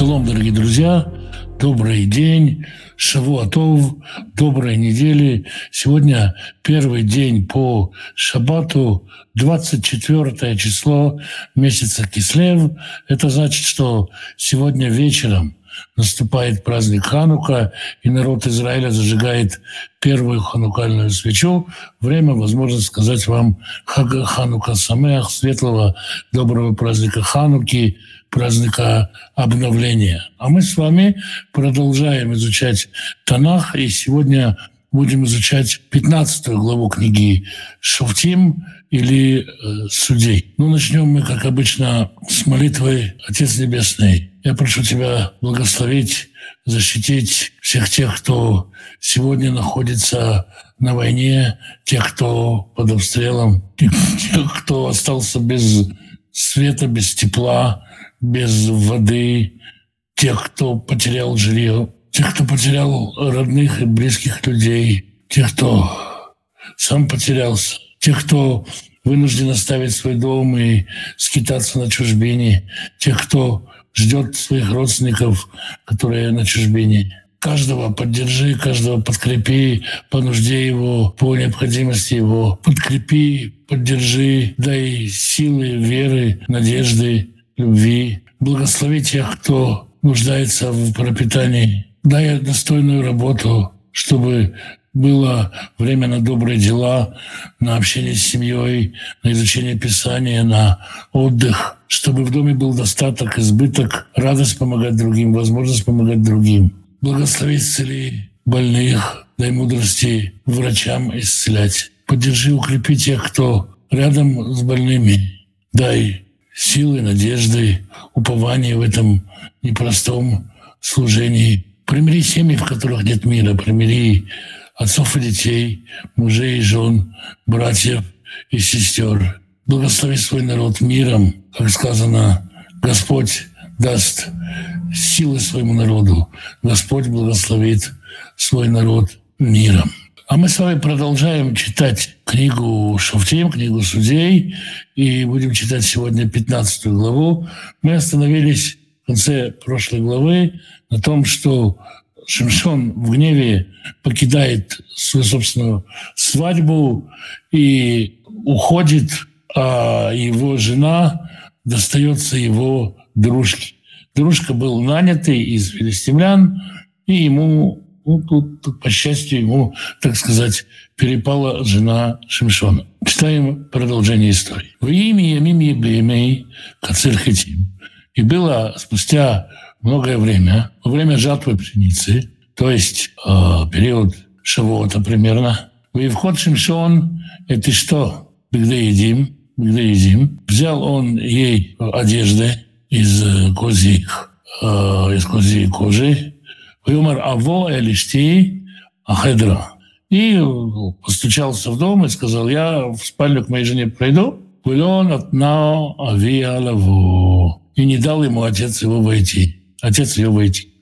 Шалом, дорогие друзья, добрый день, шавуатов, доброй недели. Сегодня первый день по шабату, 24 число месяца Кислев. Это значит, что сегодня вечером наступает праздник Ханука, и народ Израиля зажигает первую ханукальную свечу. Время, возможно, сказать вам Ханука Самех, светлого, доброго праздника Хануки, праздника обновления. А мы с вами продолжаем изучать Танах, и сегодня будем изучать 15 главу книги «Шофтим» или «Судей». Ну, начнем мы, как обычно, с молитвы «Отец Небесный». Я прошу Тебя благословить, защитить всех тех, кто сегодня находится на войне, тех, кто под обстрелом, тех, кто остался без света, без тепла, без воды, тех, кто потерял жилье, тех, кто потерял родных и близких людей, тех, кто сам потерялся, тех, кто вынужден оставить свой дом и скитаться на чужбине, тех, кто ждет своих родственников, которые на чужбине. Каждого поддержи, каждого подкрепи по нужде его, по необходимости его. Подкрепи, поддержи, дай силы, веры, надежды, любви. Благослови тех, кто нуждается в пропитании. Дай достойную работу, чтобы было время на добрые дела, на общение с семьей, на изучение Писания, на отдых, чтобы в доме был достаток, избыток, радость помогать другим, возможность помогать другим. Благослови, исцели больных, дай мудрости врачам исцелять. Поддержи, укрепи тех, кто рядом с больными. Дай силы, надежды, упования в этом непростом служении. Примири семьи, в которых нет мира, примири отцов и детей, мужей и жен, братьев и сестер. Благослови свой народ миром, как сказано, Господь даст силы своему народу, Господь благословит свой народ миром. А мы с вами продолжаем читать книгу Шофтим, книгу Судей, и будем читать сегодня 15 главу. Мы остановились в конце прошлой главы на том, что Шимшон в гневе покидает свою собственную свадьбу и уходит, а его жена достается его дружке. Дружка был нанятый из филистимлян, и ему, по счастью, ему, так сказать, перепала жена Шимшона. Читаем продолжение истории. «В имя Ямими Бемей Кацирхетим». И было спустя многое время, во время жатвы пшеницы, то есть период Шавуота примерно, «Ваевход Шимшон, это что? Бигде едим». Взял он ей одежды из козьей кожи, «Ваевмар аво элишти ахедра». И постучался в дом и сказал: «Я в спальню к моей жене пройду». «Ваевон отнау авиалаво». И не дал ему отец его войти.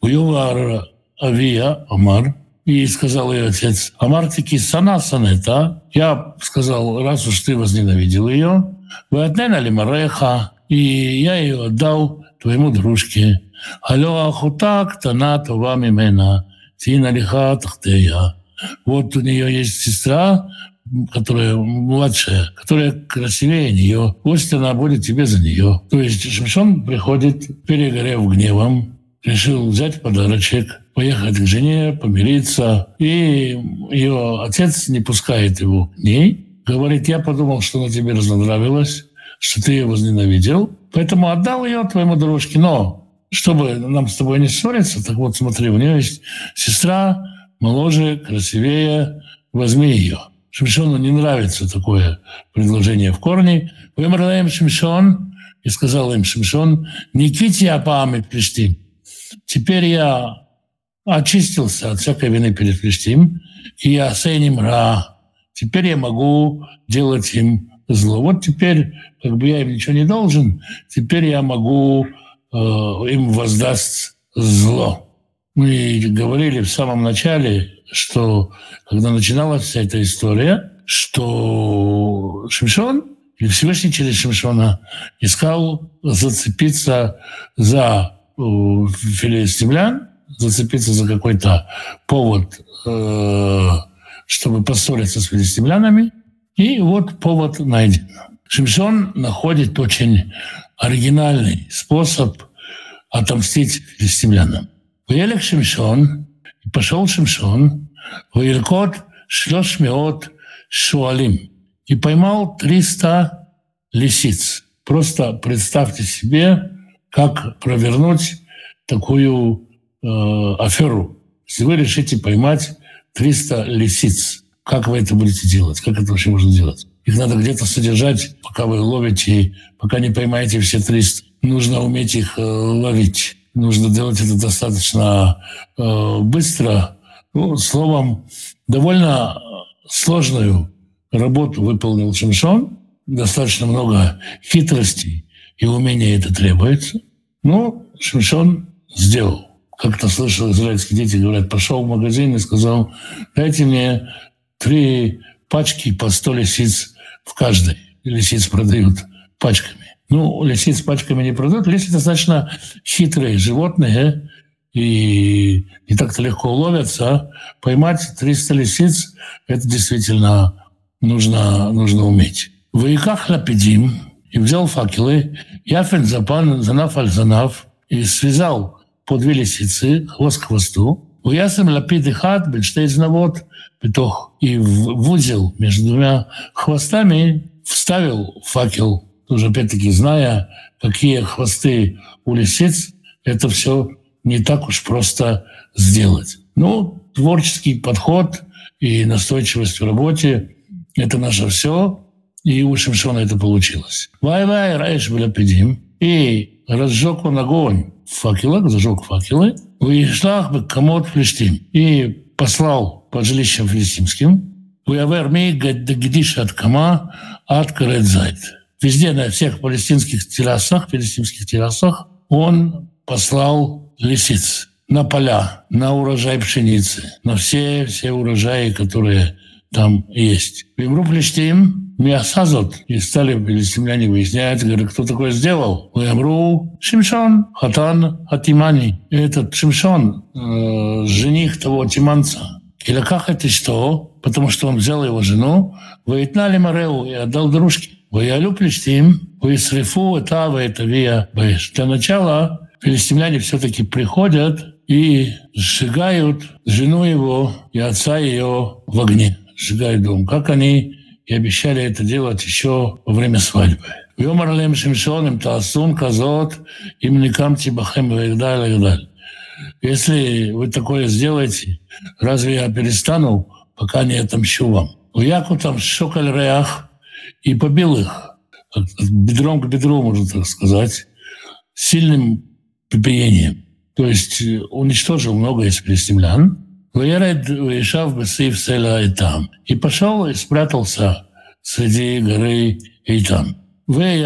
«Уювар авия Амар». И сказал ее отец: «Амар таки сана санета». Я сказал: раз уж ты возненавидел ее, «Вы отнена ли мареха», и я ее отдал твоему дружке. «Алё ахута ктана това мимена, тина лиха тахтея». Вот у нее есть сестра, которая младшая, которая красивее нее, пусть она будет тебе за нее. То есть Шимшон приходит, перегорев гневом, решил взять подарочек, поехать к жене, помириться, и ее отец не пускает его к ней, говорит: я подумал, что она тебе разнравилась, что ты ее возненавидел, поэтому отдал ее твоему дружке, но чтобы нам с тобой не ссориться, так вот смотри, у нее есть сестра, моложе, красивее, возьми ее. Шимшону не нравится такое предложение в корне. «Вымралаем Шимшон», и сказал им Шимшон: «Никите апаамы плештим». Теперь я очистился от всякой вины перед плештим, и я сэйним ра. Теперь я могу делать им зло. Вот теперь, как бы я им ничего не должен, теперь я могу им воздаст зло. Мы говорили в самом начале, что когда начиналась вся эта история, что Шимшон, или Всевышний через Шимшона, искал зацепиться за у филистимлян, зацепиться за какой-то повод, чтобы поссориться с филистимлянами. И вот повод найден. Шимшон находит очень оригинальный способ отомстить филистимлянам. Ваелех Шимшон, и пошел Шимшон, ваиркот шлошмеот шуалим, и поймал 300 лисиц. Просто представьте себе, как провернуть такую аферу. Если вы решите поймать 300 лисиц, как вы это будете делать? Как это вообще можно делать? Их надо где-то содержать, пока вы ловите, пока не поймаете все 300. Нужно уметь их ловить. Нужно делать это достаточно быстро. Ну, словом, довольно сложную работу выполнил Шимшон. Достаточно много хитростей и умения это требуется. Но Шимшон сделал. Как-то слышал, израильские дети говорят, пошел в магазин и сказал, дайте мне 3 пачки по 100 лисиц в каждой. Лисиц продают пачками. Ну, лисиц пачками не продают. Лисы достаточно хитрые животные и не так-то легко ловятся. Поймать 300 лисиц – это действительно нужно уметь. «Ваиках лапидим» и взял факелы, «яфен запан занав аль занав» и связал по 2 лисицы, хвост к хвосту, «ваясем лапид и хат бельштейзнавод» и в узел между 2 хвостами вставил факел, тоже опять-таки зная, какие хвосты у лисиц, это все не так уж просто сделать. Ну, творческий подход и настойчивость в работе – это наше все. И у Шимшона это получилось. «Вай-вай, раиш бляпидим». И разжег он огонь в факелах, зажег факелы. «Ваишлах бэккамот флештим». И послал по жилищам филистимским. «Ваявэрми гаддагидиш откама откарэдзайт». Везде на всех палестинских террасах, он послал лисиц на поля, на урожай пшеницы, на все урожаи, которые там есть. «Вимру флештим». Миасазот. И стали филистимляне выяснять, говорят, кто такое сделал. Уэмру Шимшон, хатан атимани. И этот Шимшон, жених того атиманца. Киляках это что? Потому что он взял его жену. Ваитнали Мареу и отдал дружке. Ваялю плечтим, ваисрифу этава это вия баэш. Для начала филистимляне все-таки приходят и сжигают жену его и отца ее в огне. Сжигают дом. Как они и обещали это делать еще во время свадьбы. «Вьомарлем Шимшоном таасун казот им никамти бахем вегдаль вегдаль». Если вы такое сделаете, разве я перестану, пока не отомщу вам? «Уяку там шокаль реах» и побил их, бедром к бедру, можно так сказать, сильным побиением. То есть уничтожил много из филистимлян. И пошел и спрятался среди горы Эйтам. И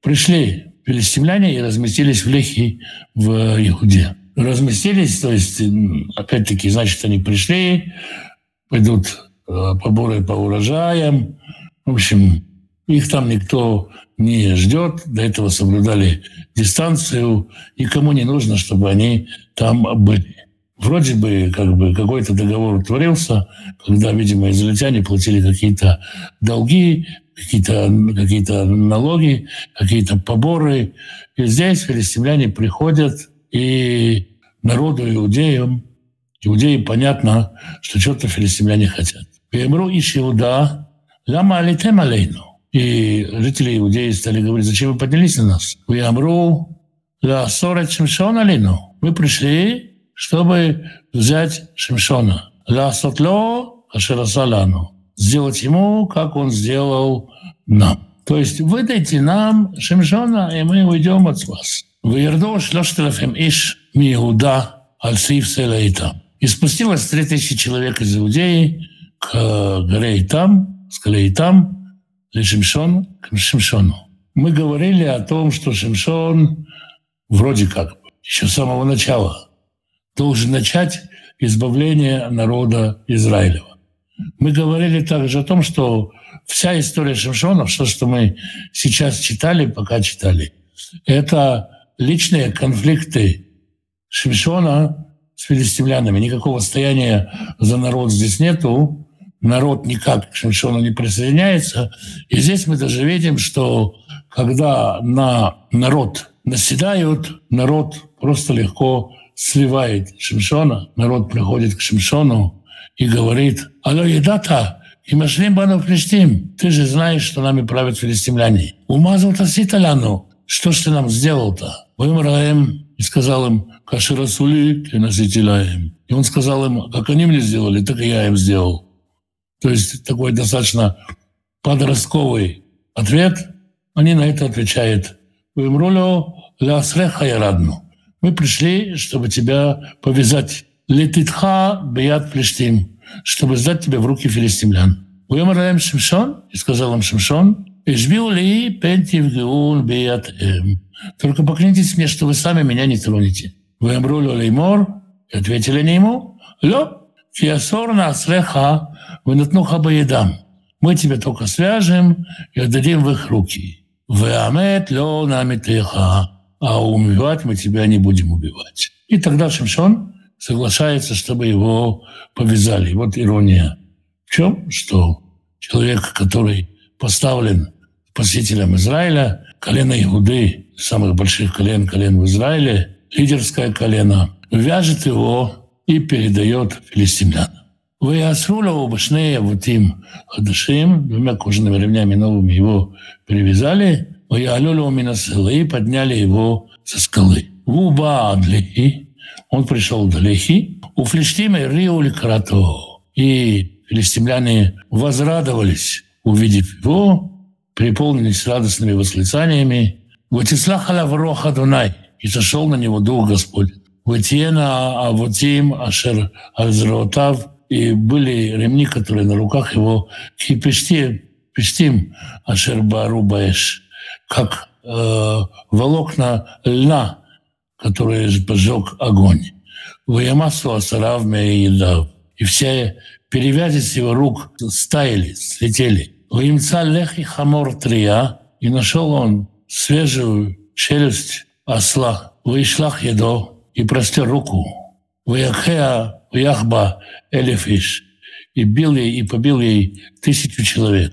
пришли филистимляне и разместились в Лехи, в Иуде. Разместились, то есть, опять-таки, значит, они пришли, пойдут поборы по урожаям. В общем, их там никто не ждет, до этого соблюдали дистанцию, и кому не нужно, чтобы они там были. Вроде бы, как бы какой-то договор творился, когда, видимо, израильтяне платили какие-то долги, какие-то налоги, какие-то поборы. И здесь филистимляне приходят, и народу иудеям, понятно, что что-то филистимляне хотят. «Веемру иш Иуда, лама алитем алейну». И жители Иудеи стали говорить, зачем вы поднялись на нас? Мы пришли, чтобы взять Шимшона. Сделать ему, как он сделал нам. То есть выдайте нам Шимшона, и мы уйдем от вас. И спустилось 3000 человек из Иудеи к горе Эйтам, с горы Эйтам, Шимшон к Шимшону. Мы говорили о том, что Шимшон вроде как еще с самого начала должен начать избавление народа Израилева. Мы говорили также о том, что вся история Шимшона, все, что мы сейчас читали, пока читали, это личные конфликты Шимшона с филистимлянами. Никакого стояния за народ здесь нету. Народ никак к Шимшону не присоединяется. И здесь мы даже видим, что когда на народ наседают, народ просто легко сливает Шимшона. Народ приходит к Шимшону и говорит: «Алло, едата, и машлим бану флештим, ты же знаешь, что нами правят филистимляне. Умазал-то ситаляну, что ж ты нам сделал-то?» Вымраем, и сказал им: «Каширасули, кинаситиляем». И он сказал им: «Как они мне сделали, так и я им сделал». То есть такой достаточно подростковый ответ. Они на это отвечают: «Мы пришли, чтобы тебя повязать, чтобы сдать тебя в руки филистимлян». И сказал им Шимшон: «Только поклянитесь мне, что вы сами меня не тронете». И ответили они ему: «Мы тебя только свяжем и отдадим в их руки. А убивать мы тебя не будем убивать». И тогда Шимшон соглашается, чтобы его повязали. Вот ирония в чем, что человек, который поставлен спасителем Израиля, колено Иуды, самых больших колен в Израиле, лидерское колено, вяжет его и передает филистимлянам. Двумя кожаными ремнями новыми его перевязали, и подняли его со скалы. Он пришел до Лехи, и филистимляне возрадовались, увидев его, переполнились радостными восклицаниями. И сошел на него Дух Господень. И были ремни, которые на руках его, как волокна льна, которые сжег огонь. И все перевязи с его рук стаяли, слетели. И нашел он свежую челюсть осла. И простер руку, и бил ей, и побил ей 1000 человек.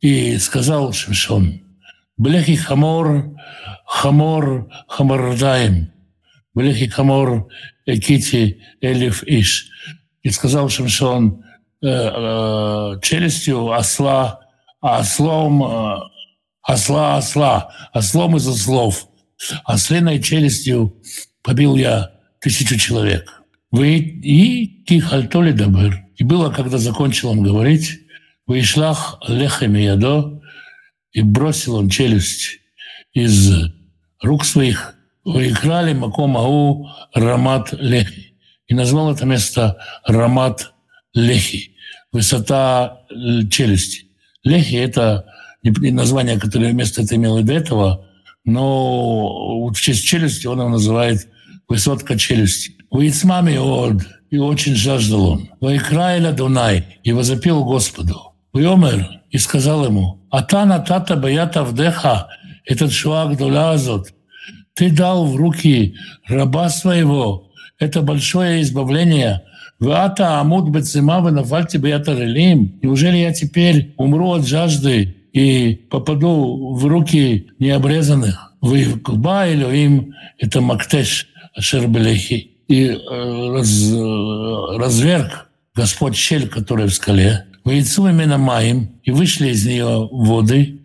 И сказал Шимшон: «Блехи хамордаем, блехи хамор экити элиф иш». И сказал Шимшон: «Челюстью осла, ослом из ослов, ослиной челюстью побил я 1000 человек». И было, когда закончил он говорить, и бросил он челюсть из рук своих, Ромат лехи, и назвал это место Ромат лехи, высота челюсти. Лехи — это название, которое место это имело до этого, но в честь челюсти он его называет «высотка челюсти». И очень жаждал он. И возопил Господу. И сказал ему: «Ты дал в руки раба своего это большое избавление. Неужели я теперь умру от жажды и попаду в руки необрезанных?» Это мактеш ашербелехи. И разверг Господь щель, которая в скале. И вышли из нее воды.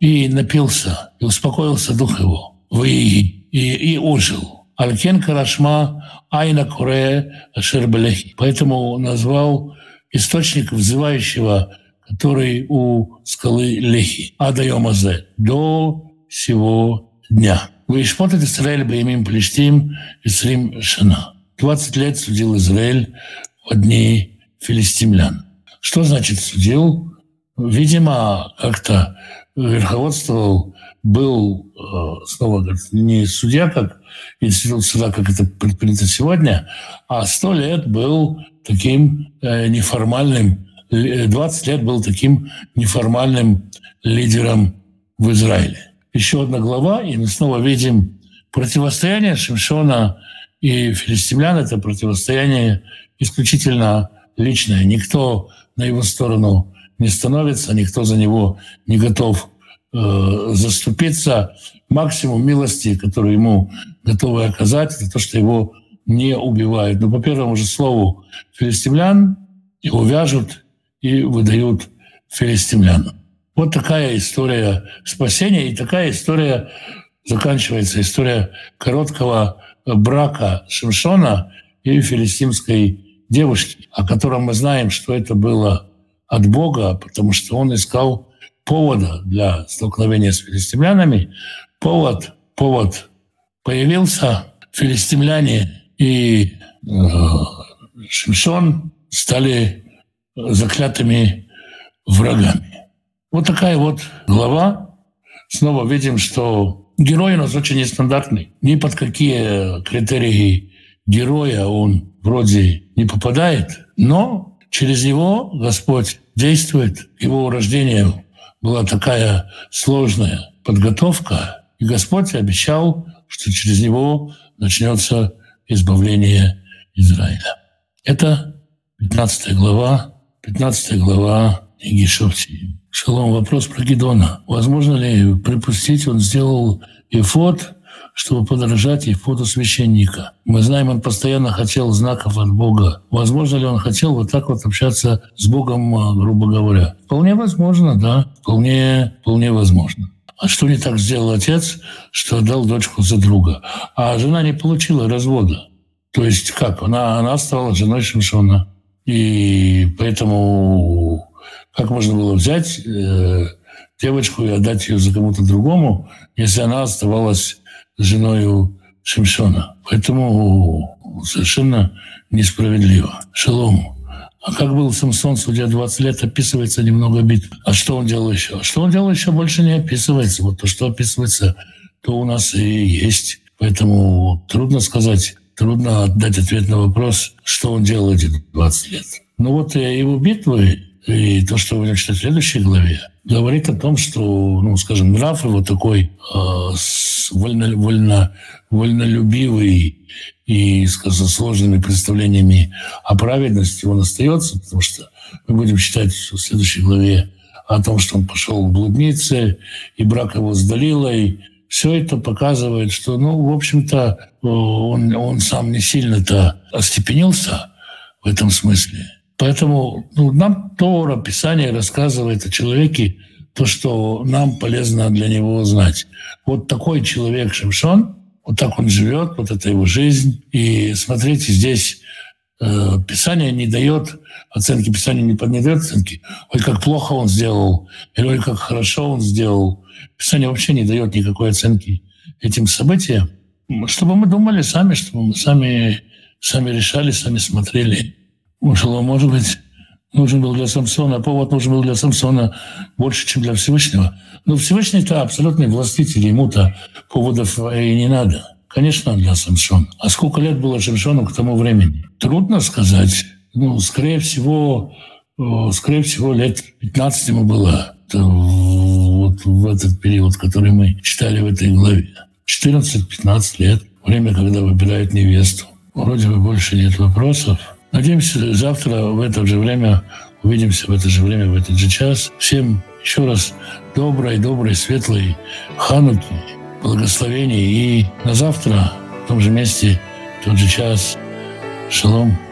И напился, и успокоился дух его. И ожил. Поэтому назвал источник взывающего, который у скалы Лехи. Адайомазе, до сего дня. Вышпотет Израиль беймим плештим исрим шана. 20 лет судил Израиль в одни филистимлян. Что значит судил? Видимо, как-то верховодствовал был снова не судья, как институт суда, как это предпринято сегодня, а 100 лет был таким неформальным, 20 лет был таким неформальным лидером в Израиле. Еще одна глава, и мы снова видим противостояние Шимшона и филистимлян. Это противостояние исключительно личное. Никто на его сторону не становится, никто за него не готов заступиться. Максимум милости, которую ему готовы оказать, это то, что его не убивают. Но по первому же слову филистимлян его вяжут и выдают филистимлянам. Вот такая история спасения, и такая история заканчивается, история короткого брака Шимшона и филистимской девушки, о котором мы знаем, что это было от Бога, потому что он искал повода для столкновения с филистимлянами. Повод появился. Филистимляне и Шимшон стали заклятыми врагами. Вот такая вот глава. Снова видим, что герой у нас очень нестандартный. Ни под какие критерии героя он вроде не попадает, но через него Господь действует. Его рождению была такая сложная подготовка, и Господь обещал, что через него начнется избавление Израиля. Это 15 глава книги Шофтим. Шалом, вопрос про Гидона. Возможно ли припустить, он сделал эфод, чтобы подражать эфоду священника? Мы знаем, он постоянно хотел знаков от Бога. Возможно ли он хотел вот так вот общаться с Богом, грубо говоря? Вполне возможно, да. Вполне возможно. А что не так сделал отец, что отдал дочку за друга? А жена не получила развода. То есть как? Она стала женой Шимшона. И поэтому как можно было взять девочку и отдать ее за кому-то другому, если она оставалась женою Шимшона? Поэтому совершенно несправедливо. Шалом. А как был Самсон, судья 20 лет, описывается немного битв. А что он делал еще? Что он делал еще, больше не описывается. Вот то, что описывается, то у нас и есть. Поэтому трудно сказать, трудно отдать ответ на вопрос, что он делал эти 20 лет. Но вот его битвы и то, что вы начнете в следующей главе, говорит о том, что, нрав его такой вольнолюбивый и, сложными представлениями о праведности, он остается, потому что мы будем читать в следующей главе о том, что он пошел в блудницы, и брак его с Далилой. Все это показывает, что, в общем-то, он сам не сильно-то остепенился в этом смысле. Поэтому нам Тора, Писание рассказывает о человеке то, что нам полезно для него знать. Вот такой человек Шимшон, вот так он живет, вот это его жизнь. И смотрите, здесь Писание не дает оценки, Писание не дает оценки. Ой, как плохо он сделал, или ой, как хорошо он сделал. Писание вообще не дает никакой оценки этим событиям. Чтобы мы думали сами, чтобы мы сами решали, сами смотрели. Может быть, нужен был для Самсона, повод нужен был для Самсона больше, чем для Всевышнего. Но Всевышний-то абсолютный властитель, ему-то поводов и не надо. Конечно, для Шимшона. А сколько лет было Шимшону к тому времени? Трудно сказать. Скорее всего, лет 15 ему было. Вот в этот период, который мы читали в этой главе. 14-15 лет. Время, когда выбирают невесту. Вроде бы больше нет вопросов. Надеемся, завтра в это же время увидимся, в это же время, в этот же час. Всем еще раз доброй, светлой Хануки, благословений. И на завтра в том же месте, в тот же час. Шалом.